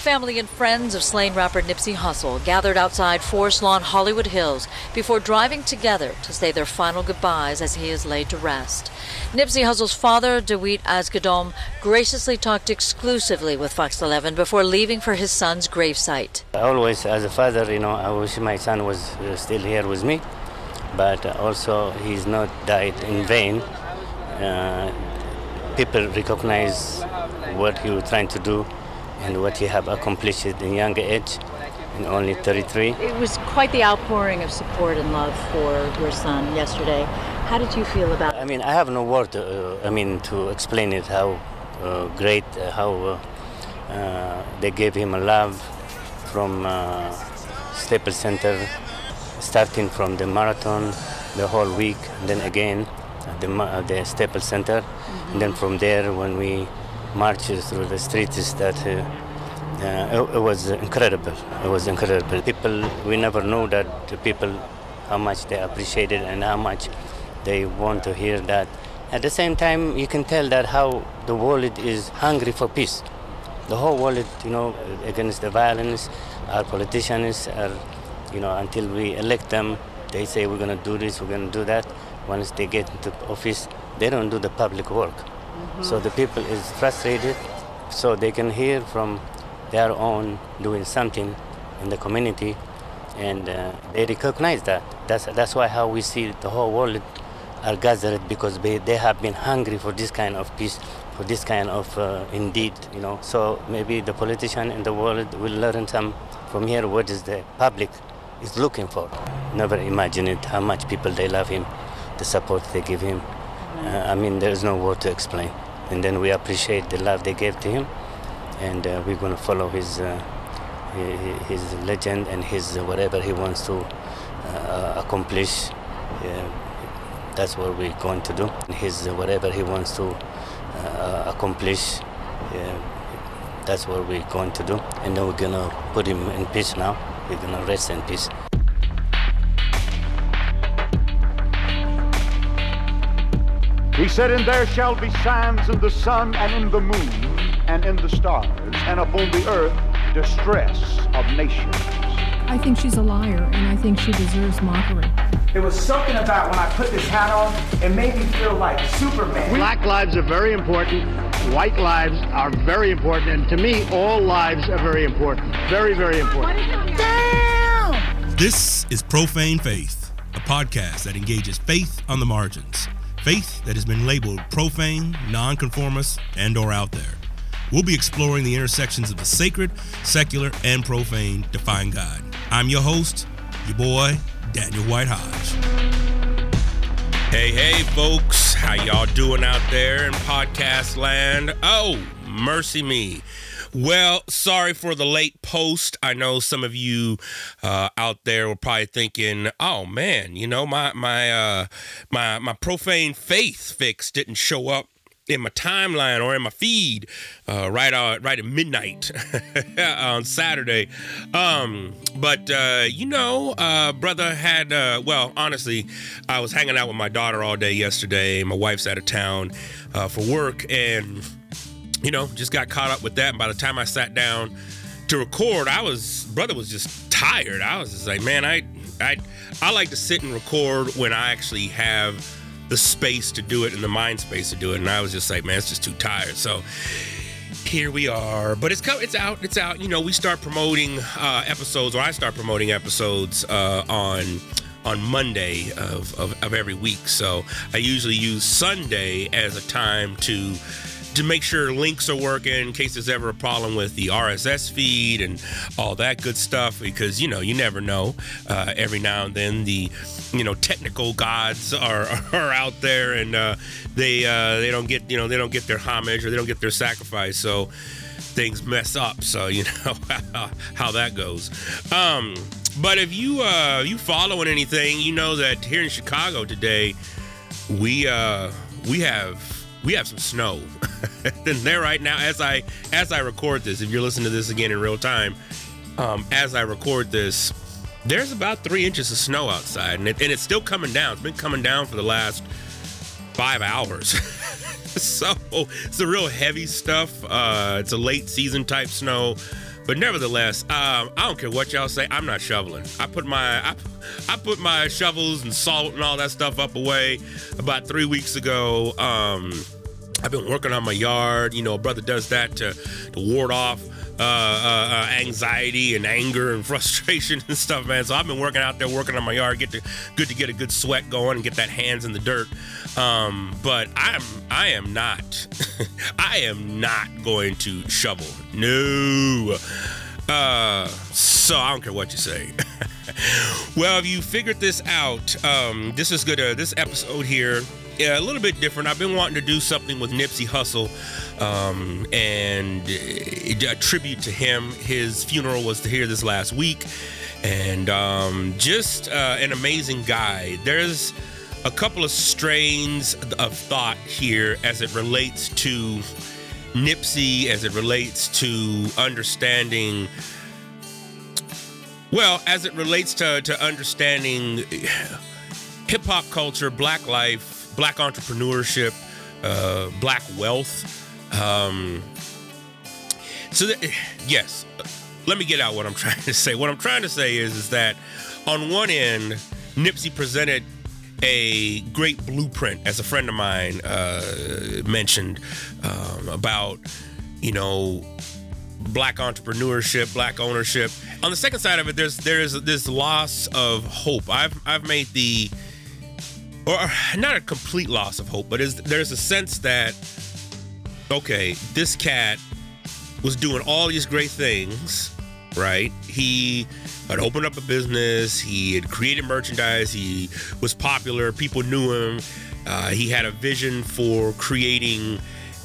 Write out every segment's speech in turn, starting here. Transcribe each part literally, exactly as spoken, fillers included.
Family and friends of slain rapper Nipsey Hussle gathered outside Forest Lawn, Hollywood Hills before driving together to say their final goodbyes as he is laid to rest. Nipsey Hussle's father, Dawit Azgadom, graciously talked exclusively with Fox eleven before leaving for his son's gravesite. Always, as a father, you know, I wish my son was still here with me, but also he's not died in vain. Uh, people recognize what he was trying to do and what he have accomplished in a younger age, and only thirty-three. It was quite the outpouring of support and love for your son yesterday. How did you feel about it? I mean, I have no word, uh, I mean, to explain it, how uh, great, uh, how uh, uh, they gave him a love from uh, Staples Center, starting from the marathon, the whole week, then again at the, uh, the Staples Center, mm-hmm. and then from there when we marches through the streets, that uh, uh, it, it was incredible. It was incredible. People, we never know that the people, how much they appreciate it and how much they want to hear that. At the same time, you can tell that how the world is hungry for peace. The whole world, you know, against the violence. Our politicians are, you know, until we elect them, they say we're going to do this, we're going to do that. Once they get into office, they don't do the public work. Mm-hmm. So the people is frustrated, so they can hear from their own doing something in the community, and uh, they recognize that. That's that's why how we see the whole world are gathered, because they, they have been hungry for this kind of peace, for this kind of uh, indeed, you know. So maybe the politician in the world will learn some from here what is the public is looking for. Never imagine it, how much people they love him, the support they give him. Uh, I mean, there is no word to explain. And then we appreciate the love they gave to him, and uh, we're going to follow his uh, his legend and his uh, whatever he wants to uh, accomplish. Uh, that's what we're going to do. His uh, whatever he wants to uh, accomplish. Uh, that's what we're going to do. And then we're going to put him in peace now. We're going to rest in peace. He said, and there shall be signs in the sun and in the moon and in the stars, and upon the earth distress of nations. I think she's a liar, and I think she deserves mockery. There was something about when I put this hat on, it made me feel like Superman. Black lives are very important. White lives are very important. And to me, all lives are very important. Very, very important. Damn! This is Profane Faith, a podcast that engages faith on the margins. Faith that has been labeled profane, nonconformist, and or out there. We'll be exploring the intersections of the sacred, secular, and profane to find God. I'm your host, your boy, Daniel White Hodge. Hey, hey, folks. How y'all doing out there in podcast land? Oh, mercy me. Well, sorry for the late post. I know some of you uh, out there were probably thinking, "Oh man, you know my my uh, my my profane faith fix didn't show up in my timeline or in my feed uh, right uh, right at midnight on Saturday." Um, but uh, you know, uh, brother had uh, well, honestly, I was hanging out with my daughter all day yesterday. My wife's out of town uh, for work, and you know, just got caught up with that. And by the time I sat down to record, I was, brother was just tired. I was just like, man, I, I, I like to sit and record when I actually have the space to do it and the mind space to do it. And I was just like, man, it's just too tired. So here we are, but it's it's out, it's out. You know, we start promoting uh, episodes, or I start promoting episodes uh, on on Monday of, of, of every week. So I usually use Sunday as a time to, to make sure links are working in case there's ever a problem with the R S S feed and all that good stuff, because, you know, you never know. Uh, every now and then the, you know, technical gods are are out there, and uh, they uh, they don't get, you know, they don't get their homage, or they don't get their sacrifice. So things mess up. So, you know, how that goes. Um, but if you uh, you following anything, you know that here in Chicago today, we uh, we have... We have some snow in there right now as I as I record this. If you're listening to this again in real time, um, as I record this, there's about three inches of snow outside, and, it, and it's still coming down. It's been coming down for the last five hours. So it's the real heavy stuff. Uh, it's a late season type snow. But nevertheless, um, I don't care what y'all say. I'm not shoveling. I put my I, I put my shovels and salt and all that stuff up away about three weeks ago. Um, I've been working on my yard. You know, a brother does that to, to ward off uh, uh, uh, anxiety and anger and frustration and stuff, man. So I've been working out there, working on my yard. Get to, good to get a good sweat going and get that hands in the dirt. Um, but I'm I am not I am not going to shovel. No. Uh, so I don't care what you say. Well, if you figured this out, um, this is good. Uh, this episode here. Yeah, a little bit different. I've been wanting to do something with Nipsey Hussle, um, and a tribute to him. His funeral was here this last week, and um, just uh, an amazing guy. There's a couple of strains of thought here as it relates to Nipsey, as it relates to understanding, well, as it relates to, to understanding hip-hop culture, black life, black entrepreneurship, uh, black wealth. Um, so, that, yes, let me get out what I'm trying to say. What I'm trying to say is, is that on one end, Nipsey presented a great blueprint, as a friend of mine uh, mentioned, um, about, you know, black entrepreneurship, black ownership. On the second side of it, there's there is this loss of hope. I've I've made the Or not a complete loss of hope, but is, there's a sense that, okay, this cat was doing all these great things, right? He had opened up a business. He had created merchandise. He was popular. People knew him. Uh, he had a vision for creating.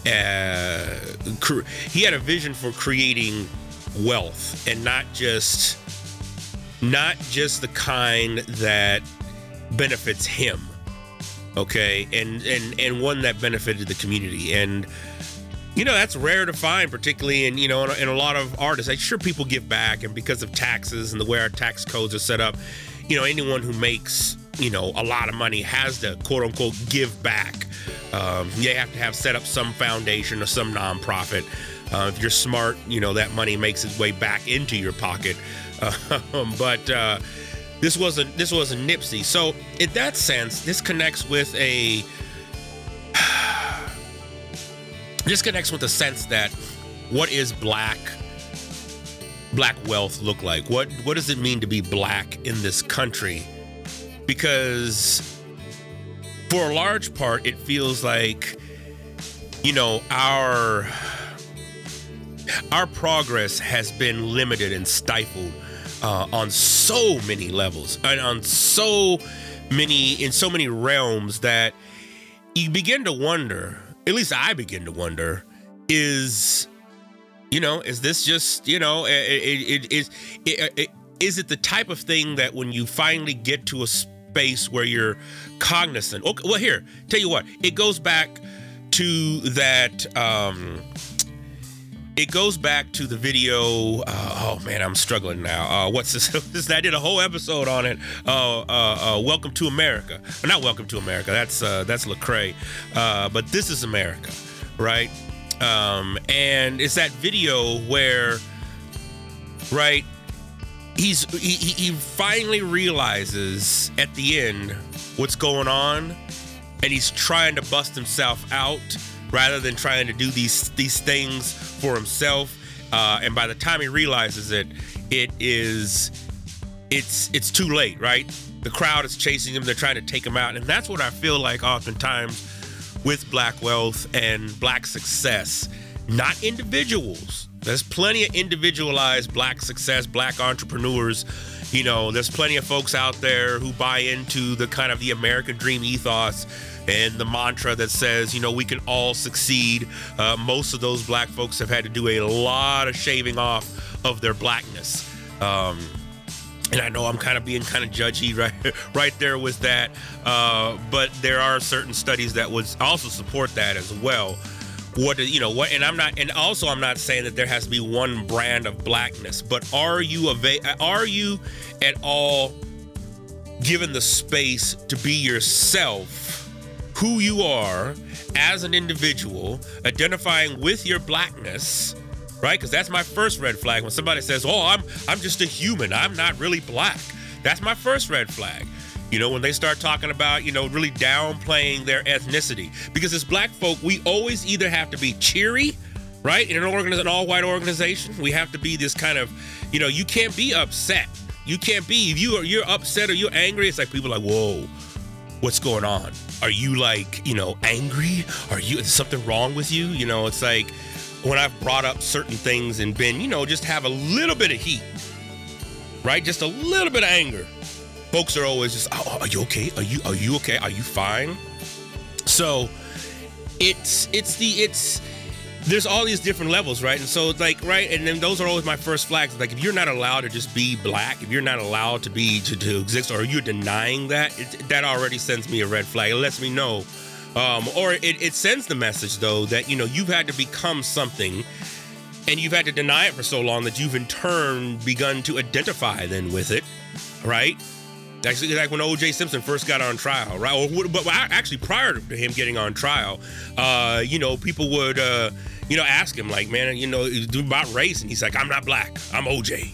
Uh, cre- he had a vision for creating wealth, and not just, not just the kind that benefits him. Okay, and, and and one that benefited the community. And, you know, that's rare to find, particularly in, you know, in, in a lot of artists. I'm sure people give back, and because of taxes and the way our tax codes are set up, you know, anyone who makes, you know, a lot of money has to, quote unquote, give back. Um, they have to have set up some foundation or some nonprofit. Uh, if you're smart, you know, that money makes its way back into your pocket. Uh, but, uh, This wasn't this wasn't Nipsey. So in that sense, this connects with a this connects with the sense that what is black black wealth look like? What what does it mean to be black in this country? Because for a large part, it feels like, you know, our our progress has been limited and stifled. Uh, on so many levels and on so many in so many realms that you begin to wonder, at least I begin to wonder, is, you know, is this just, you know, it, it, it, is, it, it, is it the type of thing that when you finally get to a space where you're cognizant? Okay, well, here, tell you what, it goes back to that. Um, It goes back to the video. Uh, oh man, I'm struggling now. Uh, what's this? I did a whole episode on it. Uh, uh, uh, Welcome to America. Not Welcome to America. That's uh, that's Lecrae. Uh, but This Is America, right? Um, and it's that video where, right? He's he, he finally realizes at the end what's going on, and he's trying to bust himself out, rather than trying to do these these things for himself. Uh, and by the time he realizes it, it is it's it's too late, right? The crowd is chasing him. They're trying to take him out. And that's what I feel like oftentimes with black wealth and black success. Not individuals. There's plenty of individualized black success, black entrepreneurs. You know, there's plenty of folks out there who buy into the kind of the American dream ethos and the mantra that says, you know, we can all succeed. Uh, most of those black folks have had to do a lot of shaving off of their blackness. Um, and I know I'm kind of being kind of judgy right, right there with that. Uh, but there are certain studies that would also support that as well. What, you know, what, and I'm not, and also I'm not saying that there has to be one brand of blackness, but are you, ava- are you at all given the space to be yourself? Who you are as an individual, identifying with your blackness, right? Because that's my first red flag. When somebody says, oh, I'm I'm just a human, I'm not really black. That's my first red flag. You know, when they start talking about, you know, really downplaying their ethnicity. Because as black folk, we always either have to be cheery, right? In an, organiz- an all-white organization, we have to be this kind of, you know, you can't be upset. You can't be, if you are, you're upset or you're angry, it's like people are like, whoa, what's going on? Are you like, you know, angry? Are you, is something wrong with you? You know, it's like when I've brought up certain things and been, you know, just have a little bit of heat, right? Just a little bit of anger. Folks are always just, oh, are you okay? Are you, are you okay? Are you fine? So it's, it's the, it's, there's all these different levels, right? And so it's like, right? And then those are always my first flags. Like, if you're not allowed to just be black, if you're not allowed to be, to, to exist, or you're denying that, it, that already sends me a red flag. It lets me know. Um, or it, it sends the message, though, that, you know, you've had to become something and you've had to deny it for so long that you've in turn begun to identify then with it, right? Actually, like when O J. Simpson first got on trial, right? Or, but actually, prior to him getting on trial, uh, you know, people would, uh, you know, ask him, like, man, you know, about race. And he's like, I'm not black. I'm O J.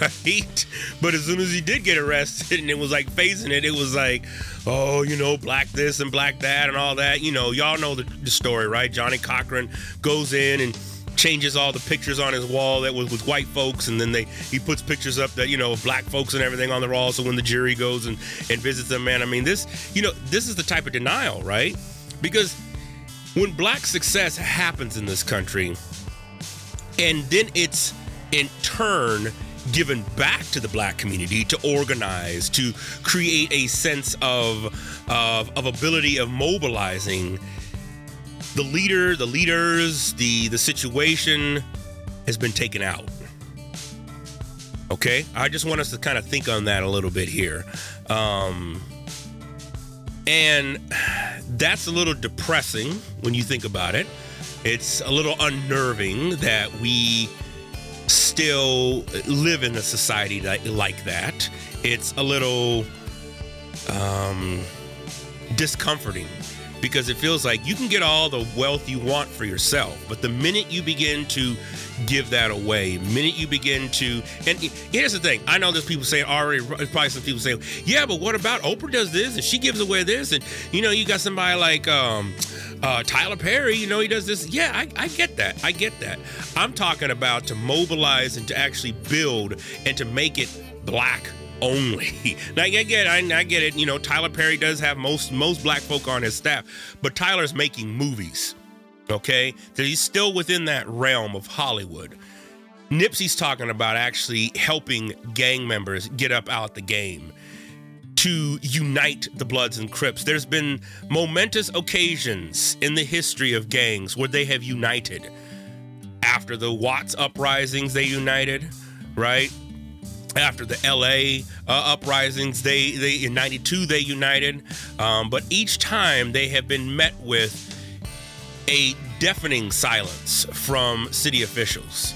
Right? But as soon as he did get arrested and it was like facing it, it was like, oh, you know, black this and black that and all that. You know, y'all know the, the story, right? Johnny Cochran goes in and changes all the pictures on his wall that was with white folks, and then they he puts pictures up that, you know, black folks and everything on the wall, so when the jury goes and, and visits them, man, I mean, this, you know, this is the type of denial, right? Because when black success happens in this country, and then it's in turn given back to the black community to organize, to create a sense of, of, of ability of mobilizing, the leader, the leaders, the, the situation has been taken out. Okay? I just want us to kind of think on that a little bit here. Um, and that's a little depressing when you think about it. It's a little unnerving that we still live in a society like, like that. It's a little um, discomforting. Because it feels like you can get all the wealth you want for yourself, but the minute you begin to give that away, minute you begin to, and here's the thing, I know there's people saying already, probably some people saying, yeah, but what about Oprah does this and she gives away this, and you know, you got somebody like um, uh, Tyler Perry, you know, he does this. Yeah, I, I get that, I get that. I'm talking about to mobilize and to actually build and to make it black only. Now, I get it, I, I get it. You know, Tyler Perry does have most most black folk on his staff, but Tyler's making movies, okay? So he's still within that realm of Hollywood. Nipsey's talking about actually helping gang members get up out the game to unite the Bloods and Crips. There's been momentous occasions in the history of gangs where they have united. After the Watts uprisings, they united, right? After the L A uh, uprisings, they, they in ninety-two, they united. Um, but each time they have been met with a deafening silence from city officials,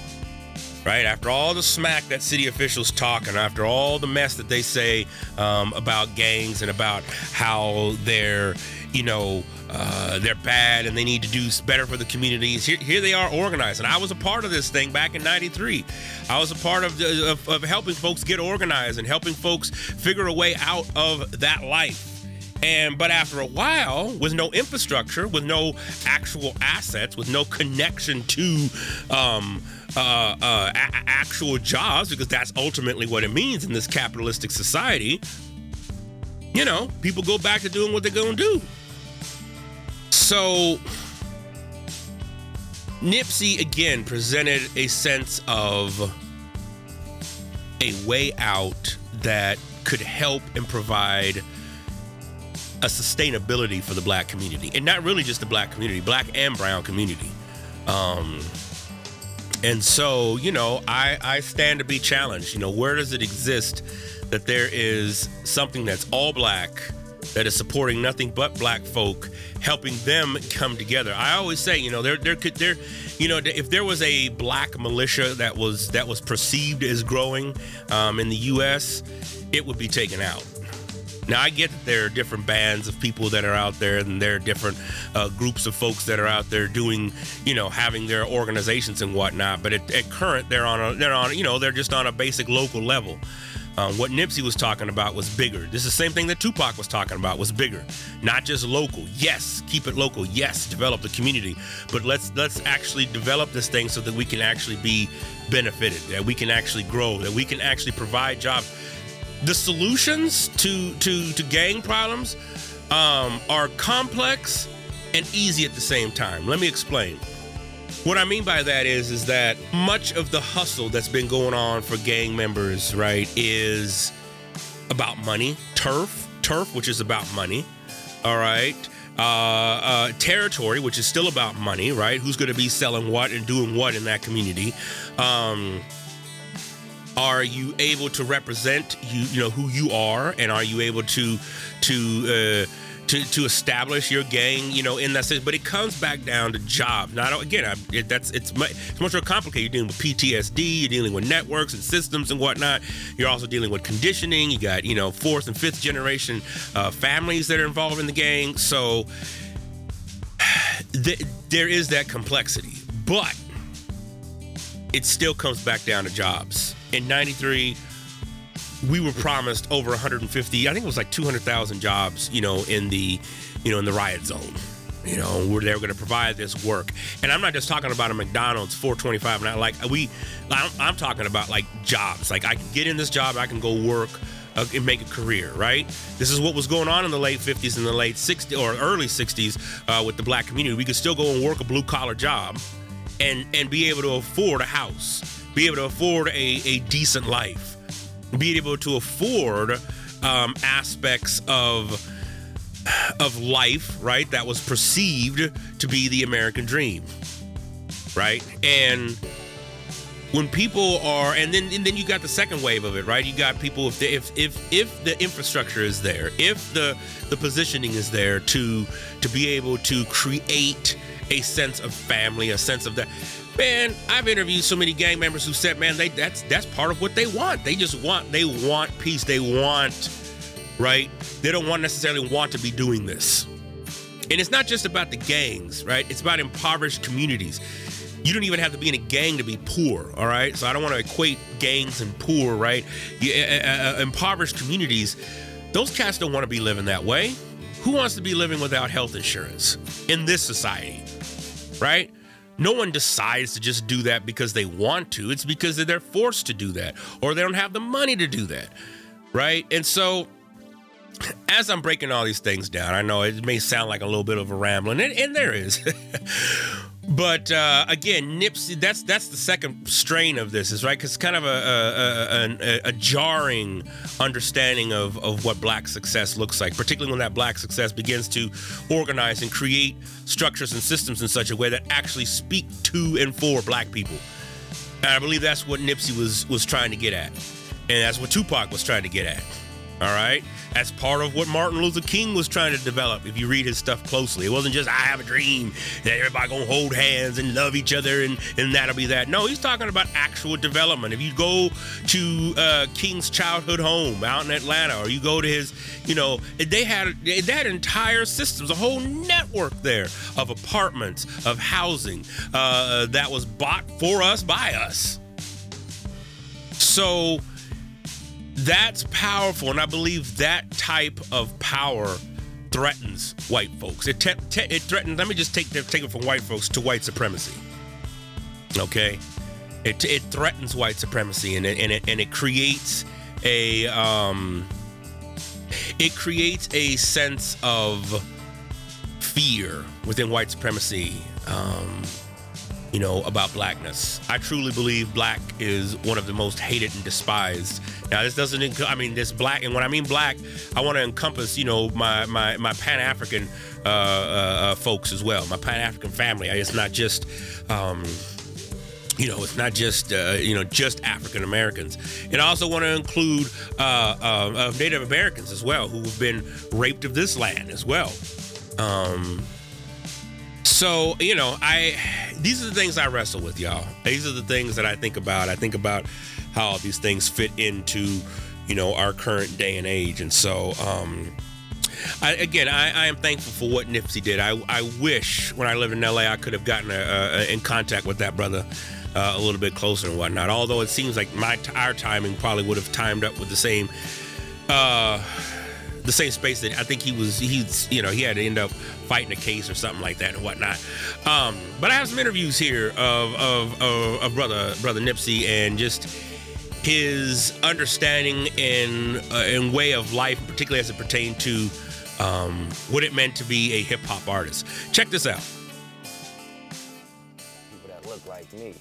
right? After all the smack that city officials talk and after all the mess that they say um, about gangs and about how they're, you know, uh, they're bad and they need to do better for the communities. Here, here they are organized. And I was a part of this thing back in ninety-three. I was a part of, the, of of helping folks get organized and helping folks figure a way out of that life. And but after a while, with no infrastructure, with no actual assets, with no connection to um, uh, uh, a- actual jobs, because that's ultimately what it means in this capitalistic society, you know, people go back to doing what they're going to do. So Nipsey, again, presented a sense of a way out that could help and provide a sustainability for the black community. And not really just the black community, black and brown community. Um, and so, you know, I, I stand to be challenged. You know, where does it exist that there is something that's all black that is supporting nothing but black folk, helping them come together? I always say, you know, there, there could, there, you know, if there was a black militia that was that was perceived as growing um, in the U S, it would be taken out. Now, I get that there are different bands of people that are out there, and there are different uh, groups of folks that are out there doing, you know, having their organizations and whatnot. But at, at current, they're on, a, they're on, you know, they're just on a basic local level. Um, what Nipsey was talking about was bigger. This is the same thing that Tupac was talking about, was bigger, not just local. Yes, keep it local. Yes, develop the community, but let's let's actually develop this thing so that we can actually be benefited, that we can actually grow, that we can actually provide jobs. The solutions to to to gang problems um, are complex and easy at the same time. Let me explain. What I mean by that is, is that much of the hustle that's been going on for gang members, right, is about money. Turf, turf, which is about money, all right? Uh, uh, territory, which is still about money, right? Who's going to be selling what and doing what in that community? Um, are you able to represent, you, you know, who you are? And are you able to, to, uh, To, to establish your gang, you know, in that sense. But it comes back down to jobs. Now, again, I, it, that's it's much, it's much more complicated. You're dealing with P T S D. You're dealing with networks and systems and whatnot. You're also dealing with conditioning. You got, you know, fourth and fifth generation uh, families that are involved in the gang. So th- there is that complexity. But it still comes back down to jobs. In ninety-three... we were promised over one hundred fifty, I think it was like two hundred thousand jobs, you know, in the, you know, in the riot zone, you know, where they were going to provide this work. And I'm not just talking about a McDonald's four twenty-five, and I like, we, I'm, I'm talking about like jobs, like I can get in this job, I can go work uh, and make a career, right? This is what was going on in the late fifties and the late sixties or early sixties uh, with the black community. We could still go and work a blue collar job and, and be able to afford a house, be able to afford a, a decent life. Be able to afford um, aspects of of life, right? That was perceived to be the American dream, right? And when people are, and then and then you got the second wave of it, right? You got people if the, if if if the infrastructure is there, if the the positioning is there to to be able to create a sense of family, a sense of that. Man, I've interviewed so many gang members who said, man, they that's that's part of what they want. They just want, they want peace. They want, right? They don't want necessarily want to be doing this. And it's not just about the gangs, right? It's about impoverished communities. You don't even have to be in a gang to be poor, all right? So I don't want to equate gangs and poor, right? You, uh, uh, impoverished communities, those cats don't want to be living that way. Who wants to be living without health insurance in this society, right? No one decides to just do that because they want to. It's because they're forced to do that, or they don't have the money to do that, right? And so as I'm breaking all these things down, I know it may sound like a little bit of a rambling, and, and there is. But uh, again, Nipsey, that's that's the second strain of this, is right? Because it's kind of a a, a, a a jarring understanding of, of what black success looks like, particularly when that black success begins to organize and create structures and systems in such a way that actually speak to and for black people. And I believe that's what Nipsey was was trying to get at. And that's what Tupac was trying to get at. All right. That's part of what Martin Luther King was trying to develop. If you read his stuff closely, it wasn't just I have a dream that everybody gonna hold hands and love each other and, and that'll be that. No, he's talking about actual development. If you go to uh, King's childhood home out in Atlanta, or you go to his, you know, they had they had entire systems, a whole network there of apartments, of housing uh, that was bought for us by us. So. That's powerful, and I believe that type of power threatens white folks. It, te- te- it threatens, let me just take, take it from white folks to white supremacy, okay? It, it threatens white supremacy, and it, and it, and it creates a, um, it creates a sense of fear within white supremacy, um, you know, about blackness. I truly believe black is one of the most hated and despised. Now, this doesn't, inc- I mean, this black, and when I mean black, I want to encompass, you know, my my, my Pan-African uh, uh, folks as well, my Pan-African family. It's not just, um, you know, it's not just, uh, you know, just African-Americans. And I also want to include uh, uh, Native Americans as well, who have been raped of this land as well. Um So, you know, I, these are the things I wrestle with, y'all. These are the things that I think about. I think about how these things fit into you know, our current day and age. And so, um, I, again, I, I am thankful for what Nipsey did. I, I wish when I lived in L A, I could have gotten a, a, in contact with that brother uh, a little bit closer and whatnot. Although it seems like my our timing probably would have timed up with the same, uh, the same space that I think he was. He's you know he had to end up fighting a case or something like that and whatnot. Um, but I have some interviews here of of, of of brother brother Nipsey and just his understanding and uh, and way of life, particularly as it pertained to um, what it meant to be a hip hop artist. Check this out. People that look like me,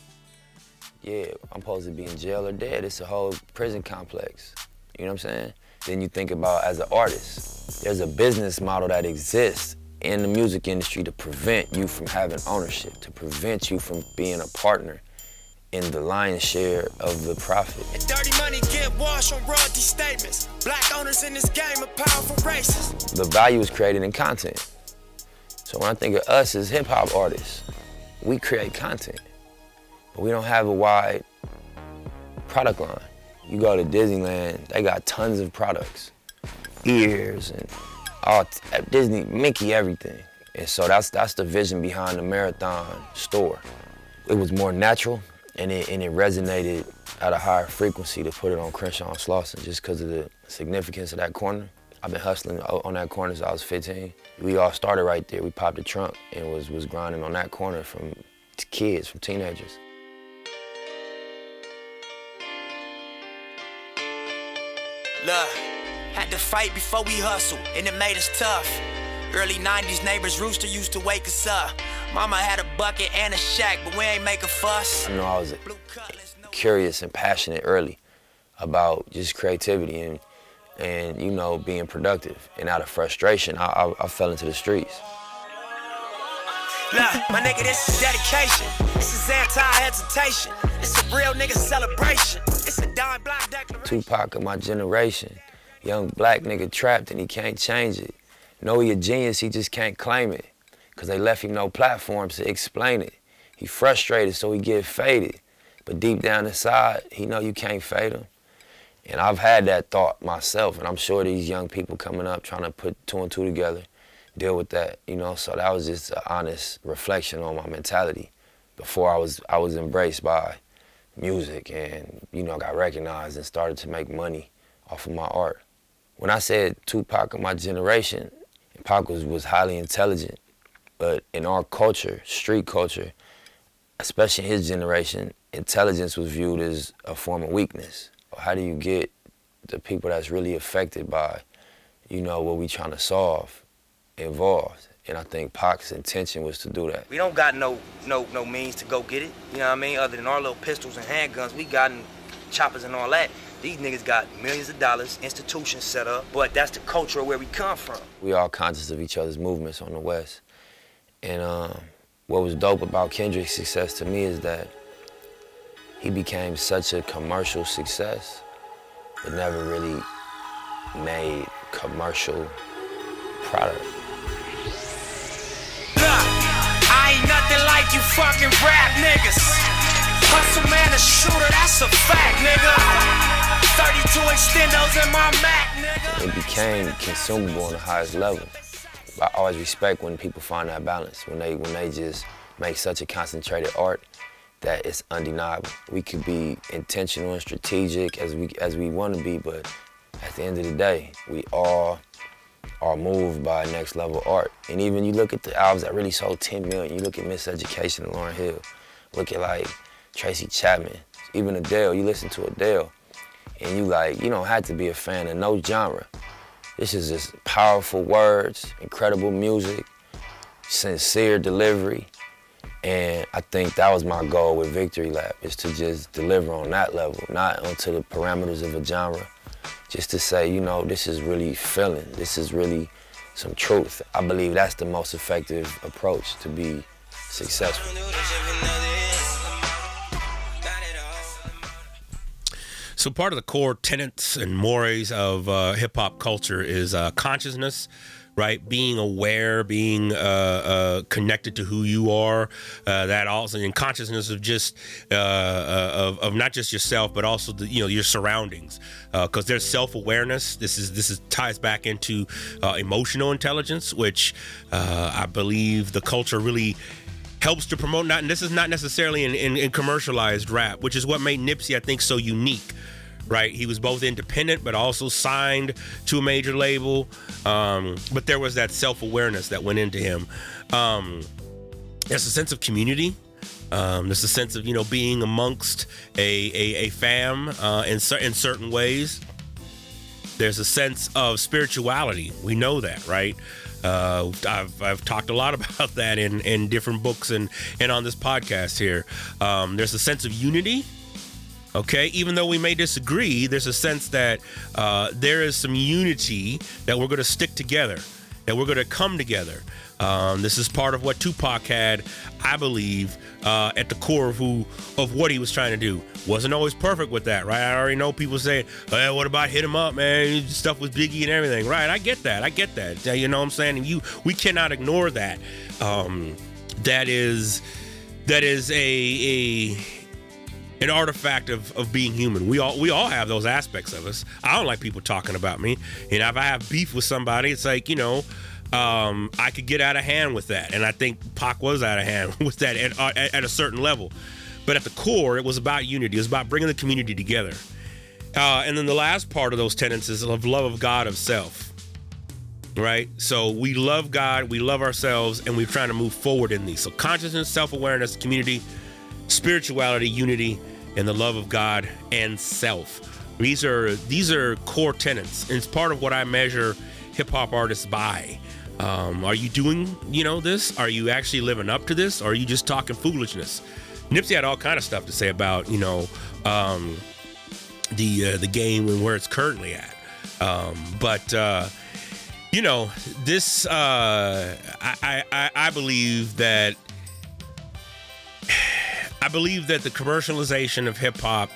yeah, I'm supposed to be in jail or dead. It's a whole prison complex. You know what I'm saying? Then you think about as an artist, there's a business model that exists in the music industry to prevent you from having ownership, to prevent you from being a partner in the lion's share of the profit. And dirty money get washed on royalty statements. Black owners in this game are powerful racists. The value is created in content. So when I think of us as hip hop artists, we create content, but we don't have a wide product line. You go to Disneyland, they got tons of products. Ears and all, Disney, Mickey, everything. And so that's that's the vision behind the Marathon store. It was more natural, and it, and it resonated at a higher frequency to put it on Crenshaw and Slauson just because of the significance of that corner. I've been hustling on that corner since I was fifteen. We all started right there. We popped a trunk and was, was grinding on that corner from kids, from teenagers. Look, had to fight before we hustle, and it made us tough. Early nineties neighbors' rooster used to wake us up. Mama had a bucket and a shack, but we ain't make a fuss. You know, I was curious and passionate early about just creativity and, and you know, being productive. And out of frustration, I, I, I fell into the streets. Look, my nigga, this is dedication. This is anti-hesitation. It's a real nigga celebration. It's a dime block declaration. Tupac of my generation. Young black nigga trapped and he can't change it. Know he a genius, he just can't claim it. Cause they left him no platforms to explain it. He frustrated, so he get faded. But deep down inside, he know you can't fade him. And I've had that thought myself, and I'm sure these young people coming up trying to put two and two together, deal with that, you know? So that was just an honest reflection on my mentality before I was I was embraced by music and, you know, got recognized and started to make money off of my art. When I said Tupac of my generation, Pac was, was highly intelligent, but in our culture, street culture, especially his generation, intelligence was viewed as a form of weakness. How do you get the people that's really affected by, you know, what we trying to solve involved? And I think Pac's intention was to do that. We don't got no no no means to go get it, you know what I mean? Other than our little pistols and handguns, we got in choppers and all that. These niggas got millions of dollars, institutions set up, but that's the culture where we come from. We all conscious of each other's movements on the West. And um, what was dope about Kendrick's success to me is that he became such a commercial success, but never really made commercial product. Nothing like you fucking rap niggas. Hustle man, a shooter, that's a fact, nigga. thirty-two extendos in my Mac, nigga. It became consumable on the highest level. I always respect when people find that balance, when they when they just make such a concentrated art that it's undeniable. We could be intentional and strategic as we as we want to be, but at the end of the day, we all are moved by next level art. And even you look at the albums that really sold ten million, you look at Miseducation and Lauryn Hill, look at like Tracy Chapman, even Adele, you listen to Adele, and you like, you don't have to be a fan of no genre. This is just powerful words, incredible music, sincere delivery, and I think that was my goal with Victory Lap, is to just deliver on that level, not onto the parameters of a genre, just to say, you know, this is really feeling, this is really some truth. I believe that's the most effective approach to be successful. So part of the core tenets and mores of uh, hip hop culture is uh, consciousness, right? Being aware, being uh, uh, connected to who you are, uh, that also, and consciousness of just uh, uh, of, of not just yourself, but also the, you know, your surroundings, because uh, there's self-awareness. This is this is ties back into uh, emotional intelligence, which uh, I believe the culture really helps to promote. Not, and this is not necessarily in, in, in commercialized rap, which is what made Nipsey, I think, so unique. Right, he was both independent but also signed to a major label, um, but there was that self-awareness that went into him. Um, there's a sense of community. Um, there's a sense of, you know, being amongst a a, a fam uh, in, cer- in certain ways. There's a sense of spirituality. We know that, right? Uh, I've I've talked a lot about that in, in different books and, and on this podcast here. Um, there's a sense of unity. Okay, even though we may disagree, there's a sense that uh, there is some unity, that we're going to stick together, that we're going to come together. Um, this is part of what Tupac had, I believe, uh, at the core of who of what he was trying to do. Wasn't always perfect with that, right? I already know people say, hey, what about Hit Him Up, man? Stuff with Biggie and everything, right? I get that. I get that. You know what I'm saying? You, we cannot ignore that. Um, that is, that is a a. an artifact of, of being human. We all we all have those aspects of us. I don't like people talking about me. And if I have beef with somebody, it's like, you know, um, I could get out of hand with that. And I think Pac was out of hand with that at, at, at a certain level. But at the core, it was about unity. It was about bringing the community together. Uh, and then the last part of those tenets is of love of God, of self. Right? So we love God, we love ourselves, and we're trying to move forward in these. So consciousness, self-awareness, community, spirituality, unity, and the love of God and self. These are these are core tenets, and it's part of what I measure hip-hop artists by. Um, are you doing, you know, this? Are you actually living up to this? Or are you just talking foolishness? Nipsey had all kind of stuff to say about, you know, um, the uh, the game and where it's currently at. Um, but uh, you know, this uh, I, I I believe that. I believe that the commercialization of hip-hop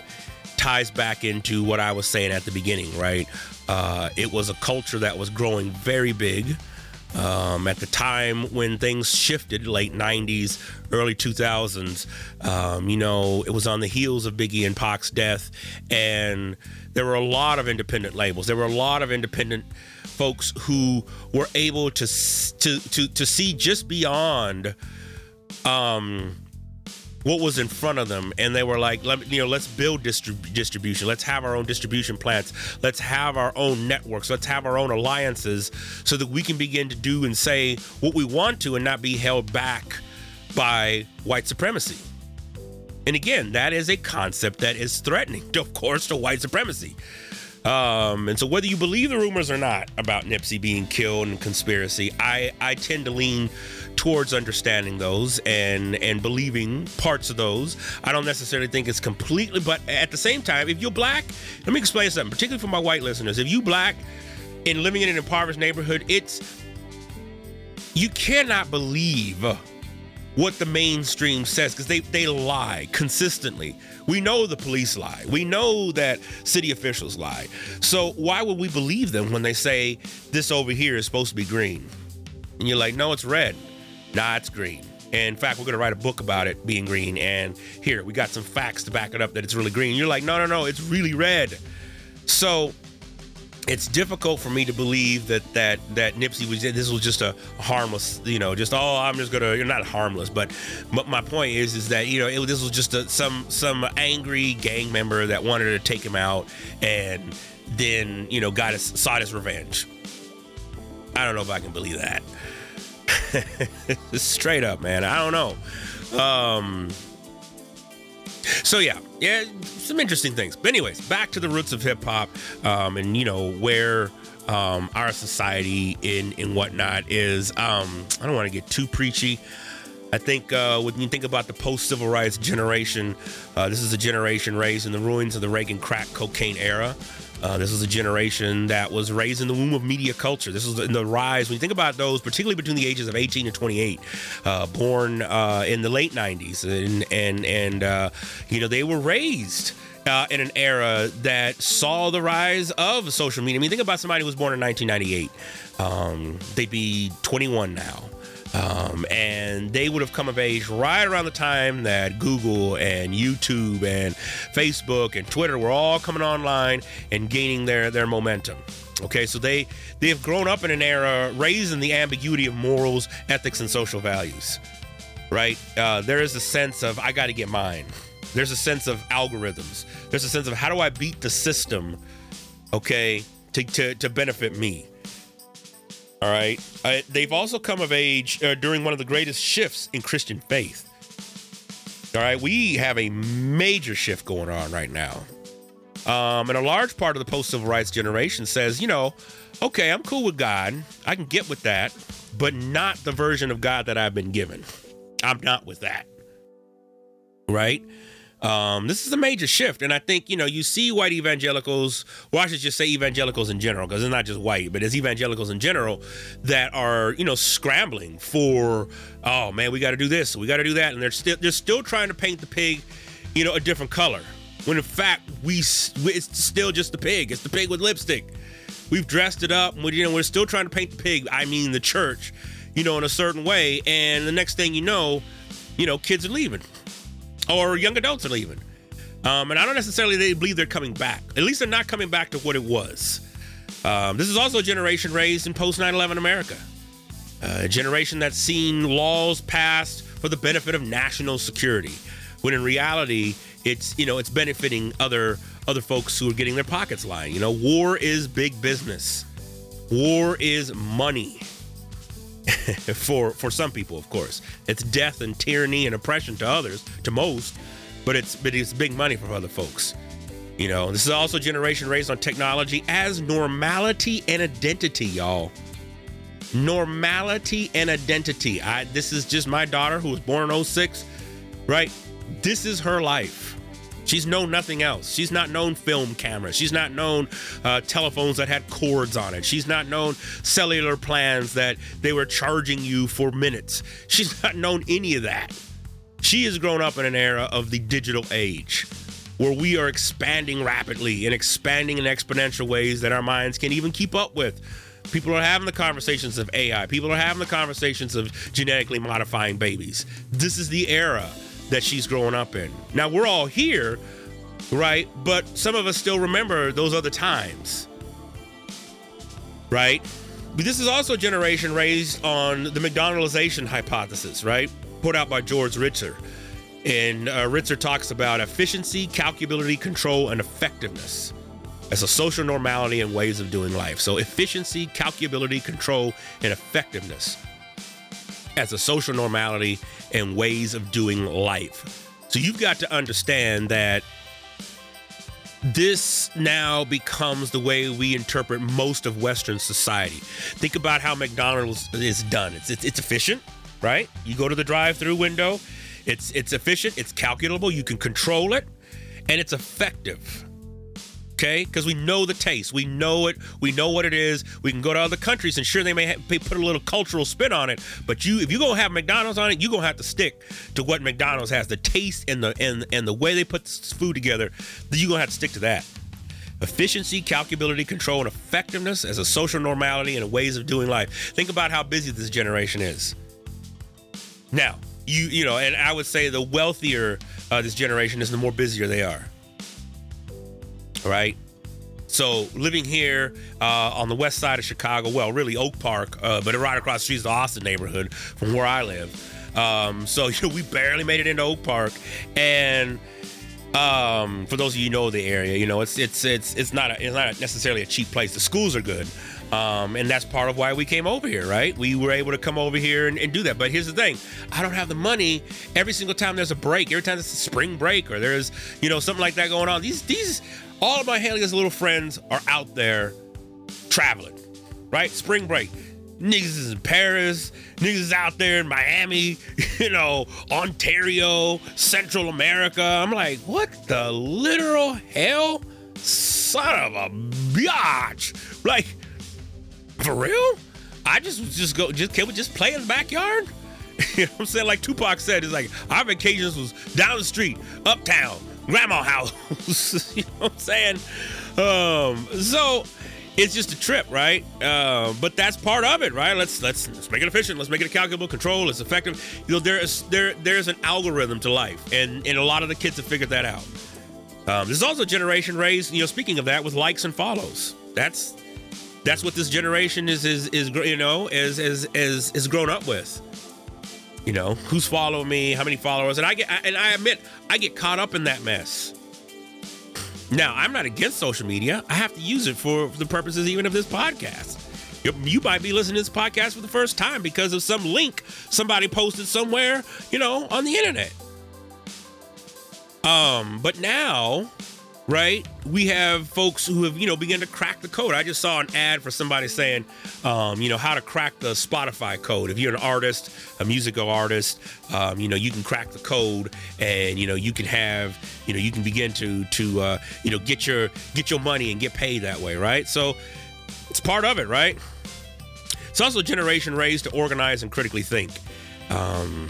ties back into what I was saying at the beginning, right? Uh, it was a culture that was growing very big um, at the time when things shifted, late nineties, early two thousands. Um, you know, it was on the heels of Biggie and Pac's death, and there were a lot of independent labels. There were a lot of independent folks who were able to to to, to see just beyond Um, what was in front of them, and they were like, let me, you know, let's build distrib- distribution. Let's have our own distribution plants. Let's have our own networks. Let's have our own alliances so that we can begin to do and say what we want to and not be held back by white supremacy. And again, that is a concept that is threatening, of course, to white supremacy. Um, and so whether you believe the rumors or not about Nipsey being killed and conspiracy, I, I tend to lean towards understanding those and, and believing parts of those. I don't necessarily think it's completely, but at the same time, if you're black, let me explain something, particularly for my white listeners. If you black and living in an impoverished neighborhood, it's, you cannot believe what the mainstream says, because they, they lie consistently. We know the police lie. We know that city officials lie. So why would we believe them when they say this over here is supposed to be green? And you're like, no, it's red. Nah, it's green. And in fact, we're going to write a book about it being green. And here, we got some facts to back it up that it's really green. You're like, no, no, no, it's really red. So it's difficult for me to believe that that that Nipsey was, this was just a harmless, you know, just, oh, I'm just gonna, you're not harmless, but m- my point is is that, you know, it, this was just a, some some angry gang member that wanted to take him out, and then, you know, got his, sought his revenge. I don't know if I can believe that. Straight up, man, I don't know. Um, so yeah, yeah, some interesting things. But anyways, back to the roots of hip hop, um, and you know where um, our society in and whatnot is. Um, I don't want to get too preachy. I think uh, when you think about the post-civil rights generation, uh, this is a generation raised in the ruins of the Reagan crack cocaine era. Uh, this was a generation that was raised in the womb of media culture. This was in the rise. When you think about those, particularly between the ages of eighteen and twenty-eight, uh, born uh, in the late nineties, and and and uh, you know, they were raised uh, in an era that saw the rise of social media. I mean, think about somebody who was born in nineteen ninety-eight. Um, they'd be twenty-one now. Um, and they would have come of age right around the time that Google and YouTube and Facebook and Twitter were all coming online and gaining their, their momentum. Okay, so they, they have grown up in an era raised in the ambiguity of morals, ethics, and social values, right? Uh, there is a sense of, I got to get mine. There's a sense of algorithms. There's a sense of, how do I beat the system, okay, to, to, to benefit me? All right. Uh, they've also come of age uh, during one of the greatest shifts in Christian faith. All right. We have a major shift going on right now. Um, and a large part of the post-civil rights generation says, you know, okay, I'm cool with God. I can get with that, but not the version of God that I've been given. I'm not with that. Right. Um, this is a major shift. And I think, you know, you see white evangelicals, well, I should just say evangelicals in general, because it's not just white, but it's evangelicals in general that are, you know, scrambling for, oh man, we got to do this, we got to do that. And they're still, they're still trying to paint the pig, you know, a different color. When in fact, we, we it's still just the pig. It's the pig with lipstick. We've dressed it up. And we, you know, we're still trying to paint the pig. I mean, the church, you know, in a certain way. And the next thing you know, you know, kids are leaving. Or young adults are leaving. Um, and I don't necessarily they believe they're coming back. At least they're not coming back to what it was. Um, this is also a generation raised in post nine eleven America. Uh, a generation that's seen laws passed for the benefit of national security, when in reality, it's, you know, it's benefiting other other folks who are getting their pockets lined. You know, war is big business. War is money. for for some people, of course, it's death and tyranny and oppression to others, to most, but it's but it's big money for other folks. You know, this is also a generation raised on technology as normality and identity, y'all. Normality and identity. I this is just my daughter who was born in oh six, right? This is her life. She's known nothing else. She's not known film cameras. She's not known uh, telephones that had cords on it. She's not known cellular plans that they were charging you for minutes. She's not known any of that. She has grown up in an era of the digital age where we are expanding rapidly and expanding in exponential ways that our minds can't even keep up with. People are having the conversations of A I. People are having the conversations of genetically modifying babies. This is the era that she's growing up in. Now, we're all here, right? But some of us still remember those other times, right? But this is also a generation raised on the McDonaldization hypothesis, right? Put out by George Ritzer. And uh, Ritzer talks about efficiency, calculability, control, and effectiveness as a social normality and ways of doing life. So efficiency, calculability, control, and effectiveness as a social normality and ways of doing life. So you've got to understand that this now becomes the way we interpret most of Western society. Think about how McDonald's is done. It's it's, it's efficient, right? You go to the drive-through window. It's it's efficient. It's calculable. You can control it, and it's effective. Okay, because we know the taste, we know it, we know what it is. We can go to other countries, and sure, they may have, they put a little cultural spin on it. But you, if you gonna have McDonald's on it, you are gonna have to stick to what McDonald's has—the taste and the and and the way they put food together. You are gonna have to stick to that. Efficiency, calculability, control, and effectiveness as a social normality and ways of doing life. Think about how busy this generation is. Now, you you know, and I would say the wealthier uh, this generation is, the more busier they are. Right. So living here uh, on the west side of Chicago, well, really Oak Park, uh, but right across the street is the Austin neighborhood from where I live. Um, so you know, we barely made it into Oak Park. And um, for those of you who know the area, you know, it's it's it's it's not a, it's not necessarily a cheap place. The schools are good. Um, and that's part of why we came over here, right? We were able to come over here and, and do that. But here's the thing. I don't have the money. Every single time there's a break, every time there's a spring break or there's, you know, something like that going on. These these all of my Haley's little friends are out there traveling, right? Spring break. Niggas is in Paris. Niggas is out there in Miami, you know, Ontario, Central America. I'm like, what the literal hell? Son of a biatch. Like, for real? I just just go, just can we just play in the backyard? You know what I'm saying? Like Tupac said, it's like, our vacations was down the street, uptown, grandma house. You know what I'm saying? Um, so it's just a trip, right? Uh, but that's part of it, right? Let's let's let's make it efficient. Let's make it accountable, control. It's effective. You know, there is there there's an algorithm to life, and and a lot of the kids have figured that out. Um, there's also a generation raised, you know, speaking of that, with likes and follows. That's that's what this generation is is is you know is is is is grown up with. You know, who's following me, how many followers, and I get, and I admit, I get caught up in that mess. Now, I'm not against social media. I have to use it for the purposes even of this podcast. You might be listening to this podcast for the first time because of some link somebody posted somewhere, you know, on the internet. Um, but now, right, we have folks who have, you know, begun to crack the code. I just saw an ad for somebody saying, um, you know, how to crack the Spotify code. If you're an artist, a musical artist, um, you know, you can crack the code, and, you know, you can have, you know, you can begin to, to, uh, you know, get your, get your money and get paid that way. Right. So it's part of it. Right. It's also a generation raised to organize and critically think. Um,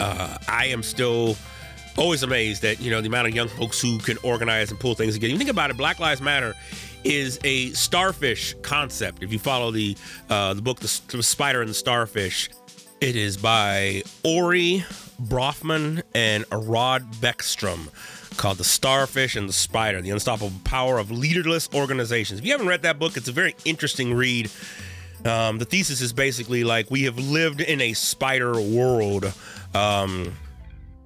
uh, I am still always amazed that, you know, the amount of young folks who can organize and pull things together. You think about it, Black Lives Matter is a starfish concept. If you follow the uh, the book, the, the Spider and the Starfish, it is by Ori Brafman and Rod Beckstrom, called The Starfish and the Spider, The Unstoppable Power of Leaderless Organizations. If you haven't read that book, it's a very interesting read. Um, the thesis is basically like we have lived in a spider world, um,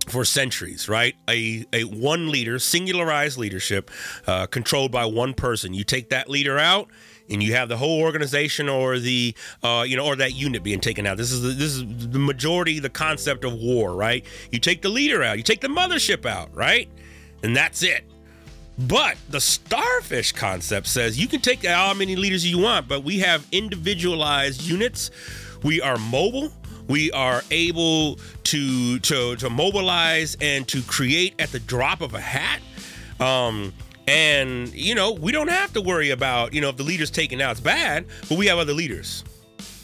for centuries, right? A a one leader, singularized leadership, uh, controlled by one person. You take that leader out, and you have the whole organization, or the uh, you know, or that unit being taken out. This is the, this is the majority, the concept of war, right? You take the leader out, you take the mothership out, right? And that's it. But the starfish concept says you can take how many leaders you want, but we have individualized units. We are mobile. We are able to, to to mobilize and to create at the drop of a hat. Um, and, you know, we don't have to worry about, you know, if the leader's taken out, it's bad, but we have other leaders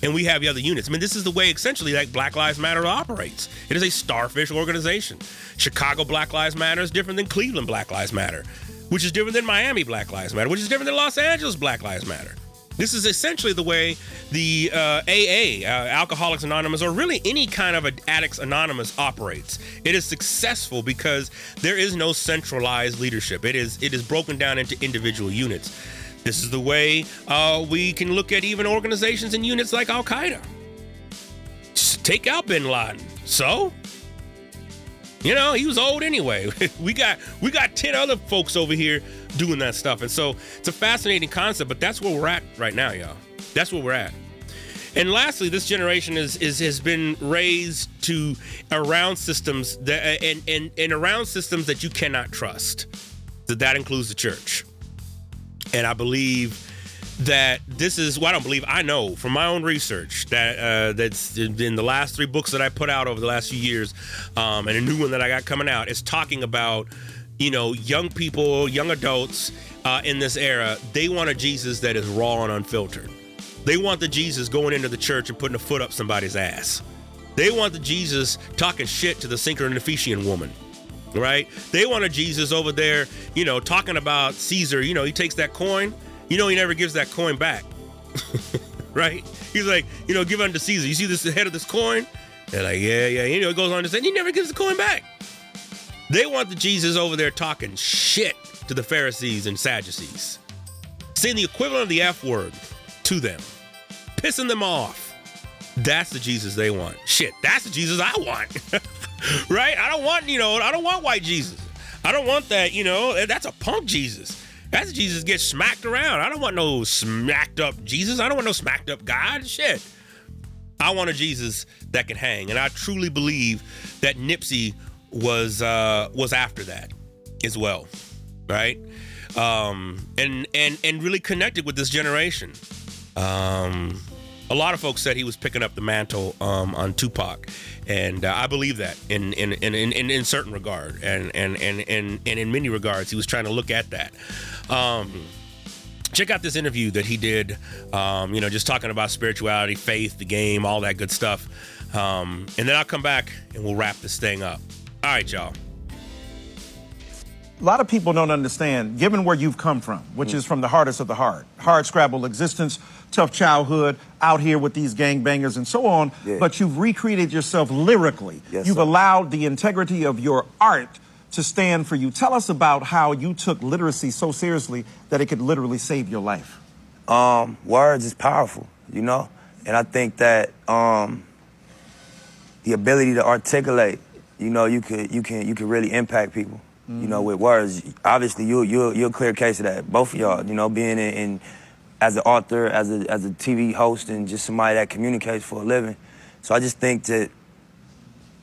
and we have the other units. I mean, this is the way essentially like Black Lives Matter operates. It is a starfish organization. Chicago Black Lives Matter is different than Cleveland Black Lives Matter, which is different than Miami Black Lives Matter, which is different than Los Angeles Black Lives Matter. This is essentially the way the uh, A A, uh, Alcoholics Anonymous, or really any kind of Addicts Anonymous operates. It is successful because there is no centralized leadership. It is it is broken down into individual units. This is the way uh, we can look at even organizations and units like Al Qaeda. Just take out Bin Laden. So, you know, he was old anyway. we got we got ten other folks over here doing that stuff. And so it's a fascinating concept, but that's where we're at right now, y'all. That's where we're at. And lastly, this generation is, is has been raised to around systems that and, and, and around systems that you cannot trust. So that includes the church. And I believe that this is, well, I don't believe, I know from my own research that uh, that's in the last three books that I put out over the last few years, um, and a new one that I got coming out, is talking about, you know, young people, young adults uh, in this era. They want a Jesus that is raw and unfiltered. They want the Jesus going into the church and putting a foot up somebody's ass. They want the Jesus talking shit to the Syrophoenician woman, right? They want a Jesus over there, you know, talking about Caesar. You know, he takes that coin. You know, he never gives that coin back, right? He's like, you know, give unto Caesar. You see this, the head of this coin? They're like, yeah, yeah. You know, it goes on to say, he never gives the coin back. They want the Jesus over there talking shit to the Pharisees and Sadducees, saying the equivalent of the F word to them, pissing them off. That's the Jesus they want. Shit, that's the Jesus I want, right? I don't want, you know, I don't want white Jesus. I don't want that, you know, that's a punk Jesus. That's Jesus gets smacked around. I don't want no smacked up Jesus. I don't want no smacked up God. Shit. I want a Jesus that can hang. And I truly believe that Nipsey was uh, was after that as well, right? Um, and and and really connected with this generation. Um, a lot of folks said he was picking up the mantle um, on Tupac, and uh, I believe that in in in in, in certain regard, and and, and and and in many regards, he was trying to look at that. Um, check out this interview that he did, um, you know, just talking about spirituality, faith, the game, all that good stuff. Um, and then I'll come back and we'll wrap this thing up. All right, y'all. a lot of people don't understand, given where you've come from, which mm. is from the hardest of the hard, hard scrabble existence, tough childhood, out here with these gangbangers and so on, yeah. but you've recreated yourself lyrically. Yes, you've sir. allowed the integrity of your art to stand for you. Tell us about how you took literacy so seriously that it could literally save your life. Um, words is powerful, you know? And I think that um, the ability to articulate, you know, you could, you can, you can really impact people, mm. you know, with words. Obviously, you, you, you're a clear case of that, both of y'all, you know, being in, in as an author, as a, as a T V host, and just somebody that communicates for a living. So I just think that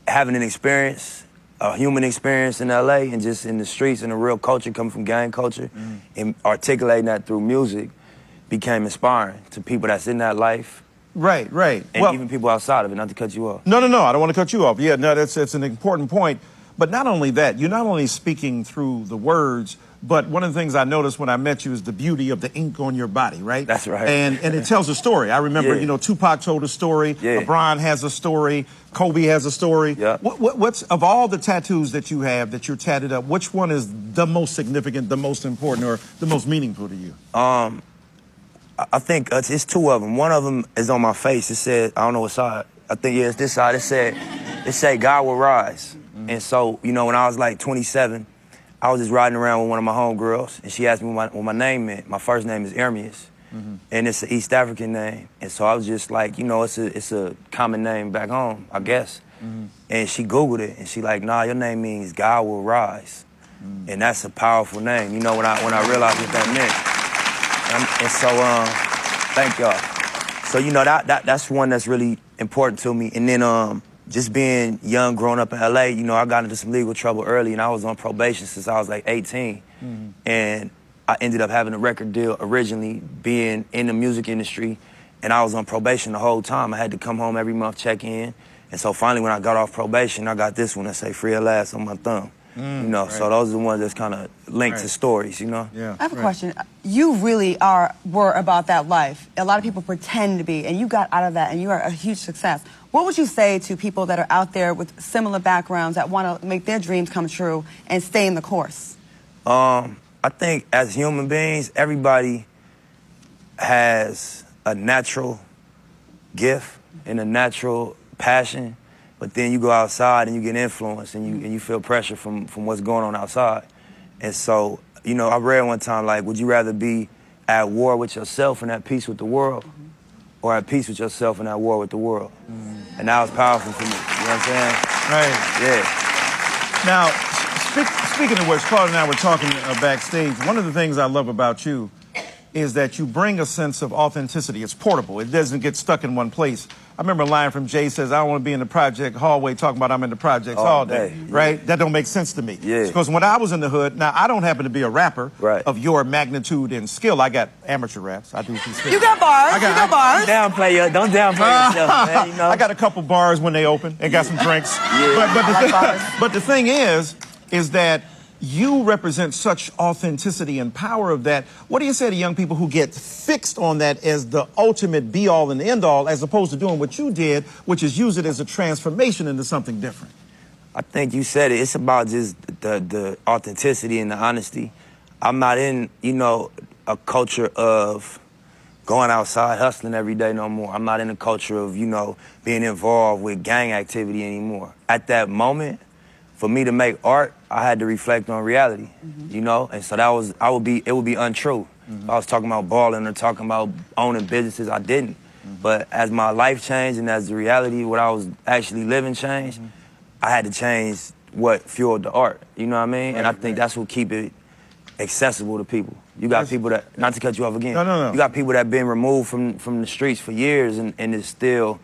having an experience, a human experience in L A and just in the streets and the real culture, coming from gang culture, mm. and articulating that through music became inspiring to people that's in that life. Right, right. And well, even people outside of it, not to cut you off. No, no, no, I don't want to cut you off. Yeah, no, that's, that's an important point. But not only that, you're not only speaking through the words, but one of the things I noticed when I met you is the beauty of the ink on your body, right? That's right. And and it tells a story. I remember, yeah. you know, Tupac told a story, yeah. LeBron has a story, Kobe has a story. Yeah. What, what, what's, of all the tattoos that you have, that you're tatted up, which one is the most significant, the most important, or the most meaningful to you? Um. I think it's, it's two of them. One of them is on my face. It said, I don't know what side. I think, yeah, it's this side. It said, it said God will rise. Mm-hmm. And so, you know, when I was like twenty-seven, I was just riding around with one of my homegirls, and she asked me what my, what my name meant. My first name is Ermius, mm-hmm. and it's an East African name. And so I was just like, you know, it's a, it's a common name back home, I guess. Mm-hmm. And she Googled it, and she like, nah, your name means God will rise. Mm-hmm. And that's a powerful name, you know, when I, when I realized what that meant. And, and so, um, thank y'all. So, you know, that, that that's one that's really important to me. And then um, just being young, growing up in L A, you know, I got into some legal trouble early, and I was on probation since I was like eighteen. Mm-hmm. And I ended up having a record deal originally, being in the music industry, and I was on probation the whole time. I had to come home every month, check in. And so finally, when I got off probation, I got this one that say Free at Last on my thumb. Mm, you know, right. So those are the ones that's kind of linked right. to stories, you know? Yeah. I have a right. question. You really are were about that life. A lot of people pretend to be, and you got out of that, and you are a huge success. What would you say to people that are out there with similar backgrounds that want to make their dreams come true and stay in the course? Um, I think as human beings, everybody has a natural gift and a natural passion. But then you go outside and you get influenced, and you and you feel pressure from, from what's going on outside. And so, you know, I read one time, like, would you rather be at war with yourself and at peace with the world, mm-hmm. or at peace with yourself and at war with the world? Mm-hmm. And that was powerful for me, you know what I'm saying? Right. Yeah. Now, speak, speaking of which, Claude and I were talking uh, backstage. One of the things I love about you is that you bring a sense of authenticity. It's portable. It doesn't get stuck in one place. I remember a line from Jay says, I don't want to be in the project hallway talking about I'm in the projects all, all day, day, right? Yeah. That don't make sense to me. Yeah. Because when I was in the hood, now I don't happen to be a rapper right. of your magnitude and skill. I got amateur raps. I do these You got bars. I got, you got bars. Don't downplay, your, don't downplay yourself, man. You know? I got a couple bars when they open and got some drinks. Yeah. But, but, the like bars. but the thing is, is that you represent such authenticity and power of that. What do you say to young people who get fixed on that as the ultimate be-all and end-all, as opposed to doing what you did, which is use it as a transformation into something different? I think you said it. It's about just the, the authenticity and the honesty. I'm not in, you know, a culture of going outside hustling every day no more. I'm not in a culture of, you know, being involved with gang activity anymore. At that moment, for me to make art, I had to reflect on reality, mm-hmm. you know? And so that was, I would be, it would be untrue. Mm-hmm. I was talking about balling or talking about owning businesses, I didn't. Mm-hmm. But as my life changed and as the reality, what I was actually living changed, mm-hmm. I had to change what fueled the art, you know what I mean? Right, and I think right. that's what keep it accessible to people. You got that's, people that, not to cut you off again, no, no, no. you got people that been removed from, from the streets for years, and, and it's still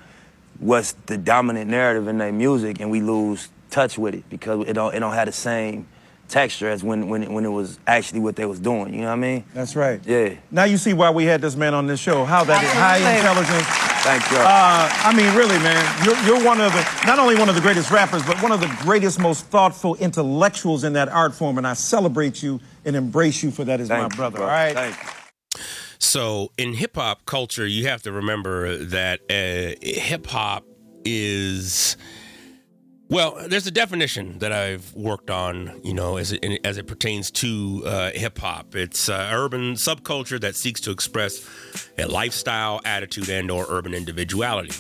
what's the dominant narrative in their music, and we lose touch with it because it don't it don't have the same texture as when when it, when it was actually what they was doing. You know what I mean? That's right. Yeah. Now you see why we had this man on this show. How that is high intelligence. Thank you. Uh, I mean, really, man, you're you're one of the not only one of the greatest rappers, but one of the greatest, most thoughtful intellectuals in that art form. And I celebrate you and embrace you for that as my brother. All right. Thank you. So in hip hop culture, you have to remember that uh, hip hop is Well, there's a definition that I've worked on, you know, as it, as it pertains to uh, hip hop. It's an urban subculture that seeks to express a lifestyle, attitude, and or urban individuality.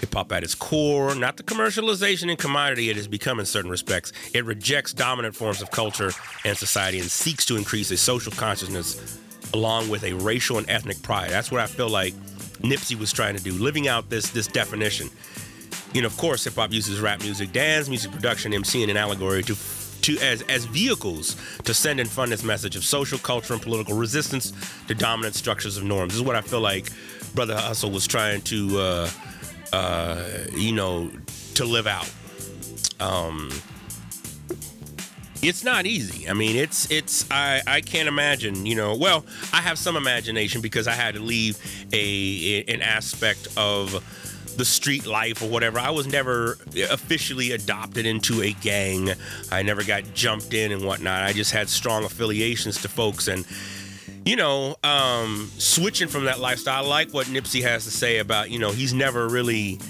Hip hop at its core, not the commercialization and commodity it has become in certain respects. It rejects dominant forms of culture and society and seeks to increase a social consciousness along with a racial and ethnic pride. That's what I feel like Nipsey was trying to do, living out this this definition. You know, of course, hip-hop uses rap music, dance, music production, emceeing, and allegory to, to as, as vehicles to send and fund its message of social, culture, and political resistance to dominant structures of norms. This is what I feel like Brother Hussle was trying to, uh, uh, you know, to live out. Um, it's not easy. I mean, it's, it's I, I can't imagine, you know, well, I have some imagination because I had to leave a, an aspect of the street life or whatever. I was never officially adopted into a gang. I never got jumped in and whatnot. I just had strong affiliations to folks. And, you know, um, switching from that lifestyle, I like what Nipsey has to say about, you know, he's never really,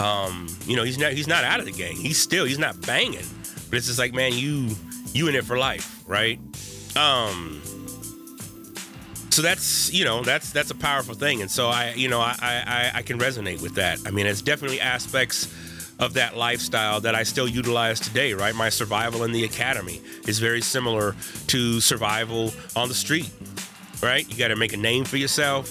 um, you know, he's not, he's not out of the gang. He's still, he's not banging. But it's just like, man, you, you in it for life, right? Um, So that's, you know, that's that's a powerful thing. And so I, you know, I, I, I can resonate with that. I mean, it's definitely aspects of that lifestyle that I still utilize today, right? My survival in the academy is very similar to survival on the street, right? You got to make a name for yourself.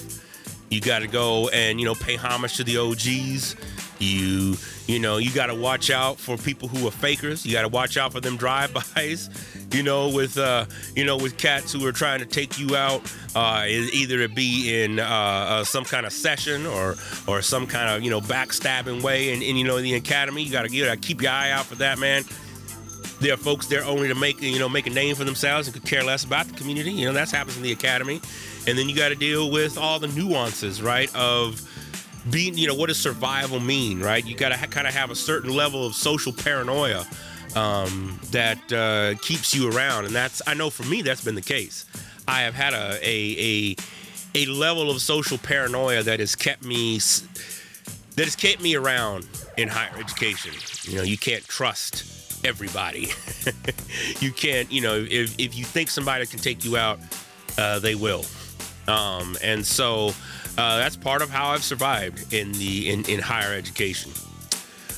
You got to go and, you know, pay homage to the O Gs. You, you know, you got to watch out for people who are fakers. You got to watch out for them drive-bys, you know, with, uh, you know, with cats who are trying to take you out, uh, either to be in uh, uh, some kind of session or or some kind of, you know, backstabbing way. And, and you know, in the academy, you got to you gotta keep your eye out for that, man. There are folks there only to make, you know, make a name for themselves and could care less about the community. You know, that happens in the academy. And then you got to deal with all the nuances, right, of being, you know, what does survival mean, right? You got to ha- kind of have a certain level of social paranoia um, that uh, keeps you around. And that's, I know for me, that's been the case. I have had a a a, a level of social paranoia that has kept me, that has kept me around in higher education. You know, you can't trust everybody. You can't, you know, if, if you think somebody can take you out, uh, they will. Um, and so... Uh, that's part of how I've survived in the in, in higher education.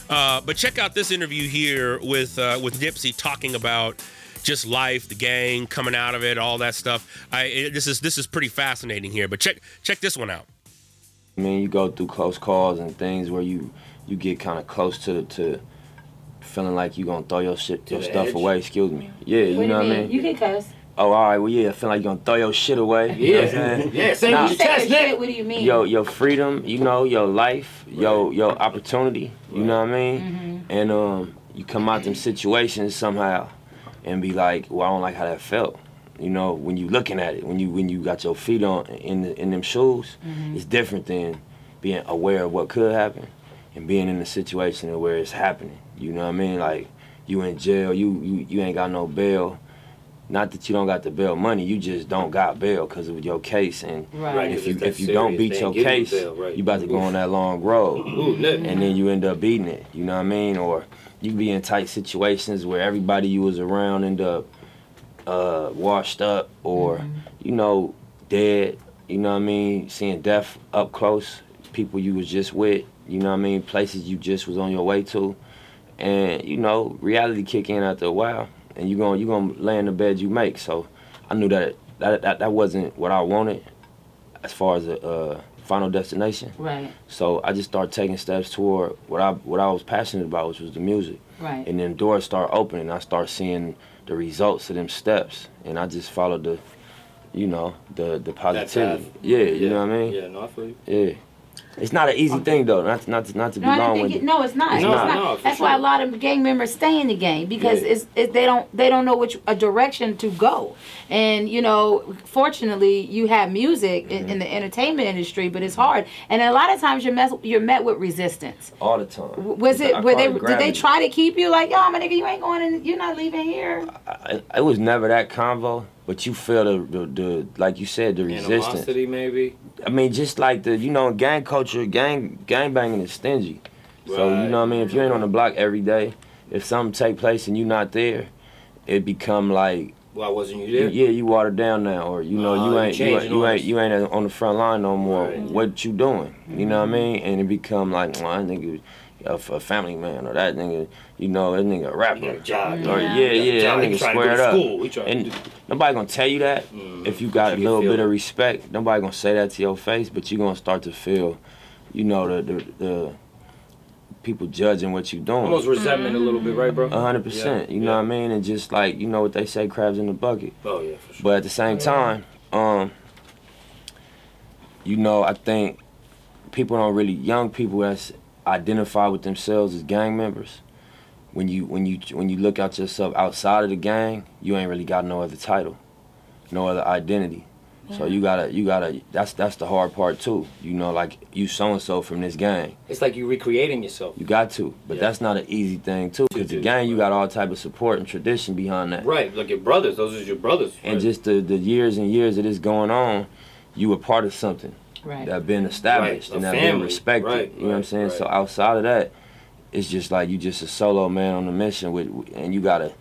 Uh, but check out this interview here with uh, with Nipsey talking about just life, the gang, coming out of it, all that stuff. I it, this is this is pretty fascinating here. But check check this one out. I mean, you go through close calls and things where you you get kind of close to to feeling like you gonna throw your shit your stuff edge. away. Excuse me. Yeah, you Wait know what I mean. You can cuss. Oh, all right, well, yeah, I feel like you're going to throw your shit away. You yeah, know what I'm saying? Yeah, same nah, you test shit, what do you mean? Your, your freedom, you know, your life, right. your your opportunity, right. You know what I mean? Mm-hmm. And um, you come out them situations somehow and be like, well, I don't like how that felt. You know, when you looking at it, when you when you got your feet on in, the, in them shoes, mm-hmm. It's different than being aware of what could happen and being in a situation where it's happening. You know what I mean? Like, you in jail, you you, you ain't got no bail. Not that you don't got the bail money, you just don't got bail because of your case. And right. if you if you don't beat your case, you about to go on that long road. And then you end up beating it, you know what I mean? Or you be in tight situations where everybody you was around end up uh, washed up or, mm-hmm. you know, dead, you know what I mean? Seeing death up close, people you was just with, you know what I mean? Places you just was on your way to. And, you know, reality kick in after a while. And you're gonna, you gonna lay in the bed you make. So I knew that that, that, that wasn't what I wanted as far as a uh, final destination. Right. So I just started taking steps toward what I what I was passionate about, which was the music. Right. And then doors start opening. I start seeing the results of them steps. And I just followed the, you know, the, the positivity. Yeah, yeah, you know what I mean? Yeah, no, I feel you. Yeah. It's not an easy thing though, not to, not to, not to be no, long with it. No, it's not. It's no, not. No, that's sure. why a lot of gang members stay in the gang because yeah. it's it, they don't they don't know which a direction to go. And you know, fortunately, you have music mm-hmm. in, in the entertainment industry, but it's hard. And a lot of times you're met you're met with resistance. All the time. Was it? I were they? Did they try to keep you like, yo, my nigga, you ain't going and you're not leaving here? I, I, it was never that convo. But you feel the, the, the, like you said, the resistance. Animosity, maybe? I mean, just like the, you know, gang culture, gang gang banging is stingy. Right. So, you know what I mean? If you ain't on the block every day, if something take place and you not there, it become like, why wasn't you there? Yeah, you watered down now, or you know, uh, you ain't you, you ain't you ain't on the front line no more. Right. What you doing? You know what I mean? And it become like, well, that nigga a, a family man, or that nigga, you know, that nigga a rapper. A job, or yeah, yeah, yeah job. That nigga squared up. To and to nobody gonna tell you that mm. if you got you a little bit it. of respect. Nobody gonna say that to your face, but you gonna start to feel, you know, the the. the people judging what you doing. Almost resentment a little bit, right, bro? one hundred percent. You know yeah. what I mean? And just like, you know what they say, crabs in the bucket. Oh, yeah, for sure. But at the same time, um, you know, I think people don't really, young people that's identify with themselves as gang members. When you when you, when you look at yourself outside of the gang, you ain't really got no other title, no other identity. Yeah. So you gotta, you gotta. That's that's the hard part too. You know, like you so and so from this gang. It's like you recreating yourself. You got to, but yeah. that's not an easy thing too. Cause the gang, you got all type of support and tradition behind that. Right, like your brothers. Those are your brothers. Right? And just the the years and years of this going on, you were part of something right. that been established right. and that been respected. Right. You know right. what I'm saying? Right. So outside of that, it's just like you just a solo man on a mission with, and you gotta,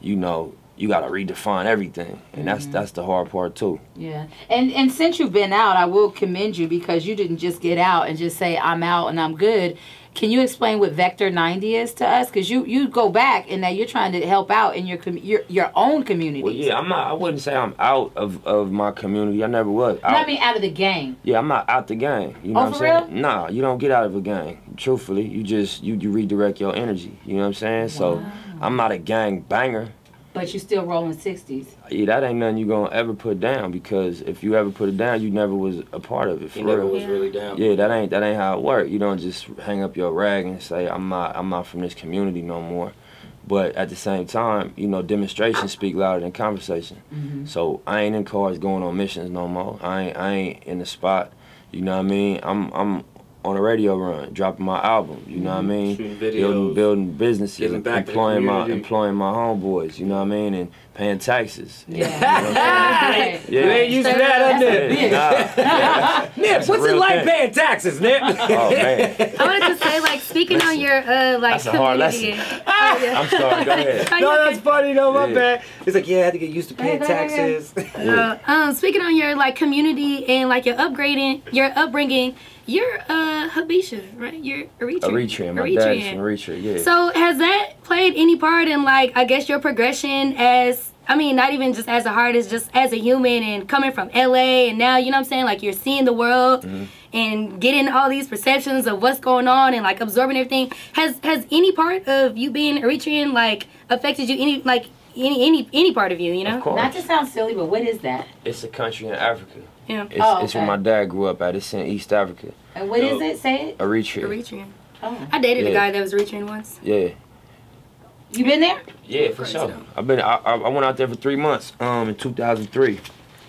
you know. You gotta redefine everything, and that's mm-hmm. that's the hard part too. Yeah, and and since you've been out, I will commend you because you didn't just get out and just say I'm out and I'm good. Can you explain what Vector ninety is to us? Because you, you go back and now you're trying to help out in your com your your own community. Well, yeah, I'm not. I wouldn't say I'm out of of my community. I never was. No, I mean out of the gang. Yeah, I'm not out the gang. You know oh, what I'm for saying? Real? Nah, you don't get out of a gang. Truthfully, you just you you redirect your energy. You know what I'm saying? Wow. So I'm not a gang banger. But you still rolling sixties. Yeah, that ain't nothing you gonna ever put down because if you ever put it down, you never was a part of it. For you never real. was yeah. really down. Yeah, that ain't that ain't how it works. You don't just hang up your rag and say I'm not I'm not from this community no more. But at the same time, you know, demonstrations speak louder than conversation. Mm-hmm. So I ain't in cars going on missions no more. I ain't I ain't in the spot. You know what I mean? I'm I'm. on a radio run, dropping my album, you know what I mean? Shooting videos, building, building businesses, employing my employing my homeboys, you know what I mean, and paying taxes. Yeah, you know right. yeah. You ain't used to that, Nip. Nah, Nip, what's it like thing. paying taxes, Nip? Oh man. I wanted to say, like, speaking listen, on your uh, like that's a hard lesson. Oh, yeah. I'm sorry. Go ahead. No, that's funny. No, my yeah. bad. It's like yeah, I had to get used to paying right, taxes. Yeah. Uh, um, speaking on your like community and like your upgrading, your upbringing. You're uh, Habesha, right? You're Eritrean. Eritrean, my Eritrean. dad's from Eritrea, yeah. So has that played any part in, like, I guess your progression as, I mean, not even just as an artist, just as a human and coming from L A and now, you know what I'm saying, like you're seeing the world mm-hmm. and getting all these perceptions of what's going on and, like, absorbing everything. Has has any part of you being Eritrean, like, affected you, any, like, any any, any part of you, you know? Of course. Not to sound silly, but what is that? It's a country in Africa. Yeah. It's, oh, okay. It's where my dad grew up at. It's in East Africa. And what so, is it? Say it. Eritrea. Eritrean. Oh. I dated yeah. a guy that was Eritrean once. Yeah. You been there? Yeah, for Crazy. sure. I've been. I, I went out there for three months. Um, in two thousand three,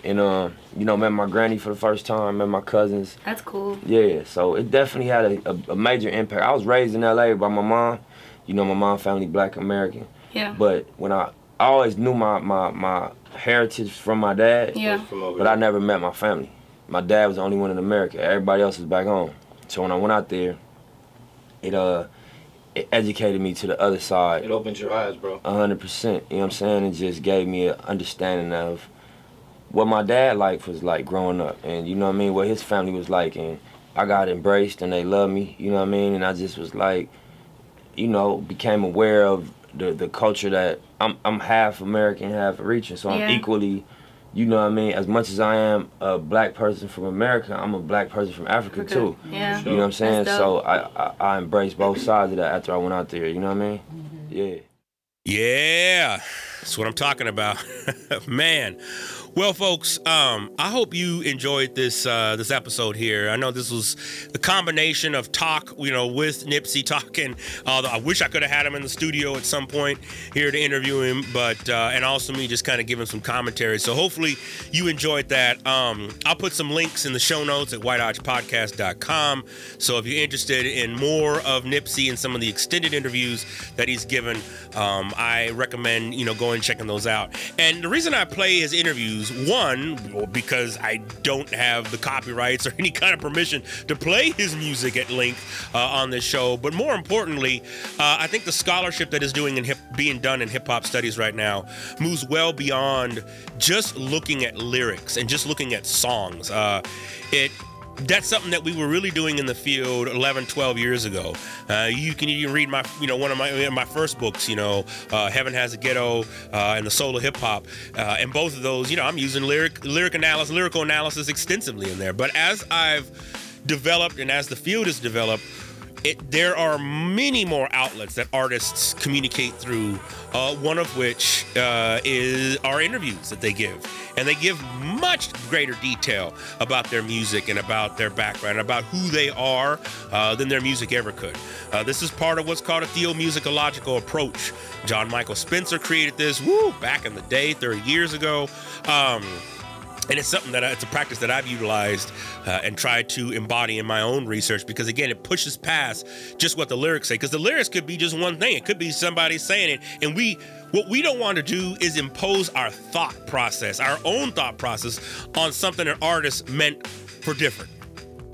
and um, you know, met my granny for the first time. Met my cousins. That's cool. Yeah. So it definitely had a, a, a major impact. I was raised in L A by my mom. You know, my mom family Black American. Yeah. But when I I always knew my, my, my heritage from my dad, yeah. but I never met my family. My dad was the only one in America. Everybody else was back home. So when I went out there, it uh, it educated me to the other side. It opened your eyes, bro. one hundred percent, you know what I'm saying? It just gave me an understanding of what my dad life was like growing up and, you know what I mean, what his family was like. And I got embraced and they loved me, you know what I mean? And I just was like, you know, became aware of the the culture that I'm I'm half American, half Eritrean, so I'm yeah. equally, you know what I mean, as much as I am a Black person from America, I'm a Black person from Africa okay. too. Yeah. You know what I'm saying? So I, I, I embraced both sides of that after I went out there, you know what I mean? Mm-hmm. Yeah. Yeah, that's what I'm talking about. Man. Well, folks, um, I hope you enjoyed this uh, this episode here. I know this was a combination of talk, you know, with Nipsey talking. Uh, I wish I could have had him in the studio at some point here to interview him, but uh, and also me just kind of giving some commentary. So hopefully you enjoyed that. Um, I'll put some links in the show notes at white hodge podcast dot com. So if you're interested in more of Nipsey and some of the extended interviews that he's given, um, I recommend, you know, going and checking those out. And the reason I play his interviews use. One, because I don't have the copyrights or any kind of permission to play his music at length uh, on this show. But more importantly, uh, I think the scholarship that is doing in hip, being done in hip-hop studies right now moves well beyond just looking at lyrics and just looking at songs. Uh, it That's something that we were really doing in the field eleven, twelve years ago. Uh, you can even read my, you know, one of my my first books, you know, uh, Heaven Has a Ghetto uh, and The Soul of Hip Hop. Uh, and both of those, you know, I'm using lyric, lyric analysis, lyrical analysis extensively in there. But as I've developed and as the field has developed, it, there are many more outlets that artists communicate through, uh, one of which uh, is our interviews that they give. And they give much greater detail about their music and about their background, about who they are, uh, than their music ever could. Uh, this is part of what's called a theomusicological approach. John Michael Spencer created this, woo, back in the day, thirty years ago. Um, And it's something that I, it's a practice that I've utilized uh, and tried to embody in my own research, because, again, it pushes past just what the lyrics say, because the lyrics could be just one thing. It could be somebody saying it. And we what we don't want to do is impose our thought process, our own thought process, on something an artist meant for different.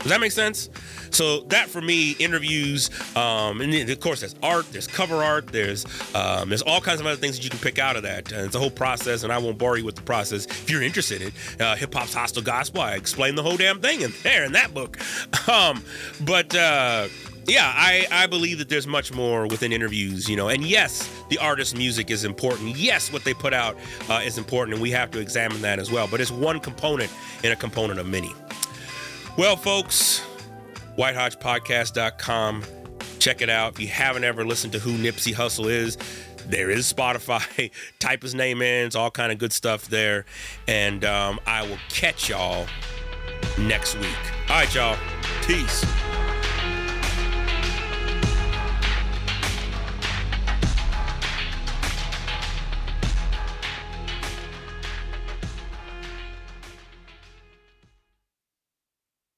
Does that make sense? So that, for me, interviews, um, and then, of course, there's art, there's cover art, there's um, there's all kinds of other things that you can pick out of that. And it's a whole process, and I won't bore you with the process. If you're interested in uh, Hip Hop's Hostile Gospel, I explain the whole damn thing in there in that book. Um, but uh, yeah, I, I believe that there's much more within interviews, you know. And yes, the artist's music is important. Yes, what they put out uh, is important, and we have to examine that as well. But it's one component in a component of many. Well, folks, white hodge podcast dot com. Check it out. If you haven't ever listened to who Nipsey Hussle is, there is Spotify. Type his name in. It's all kind of good stuff there. And um, I will catch y'all next week. All right, y'all. Peace.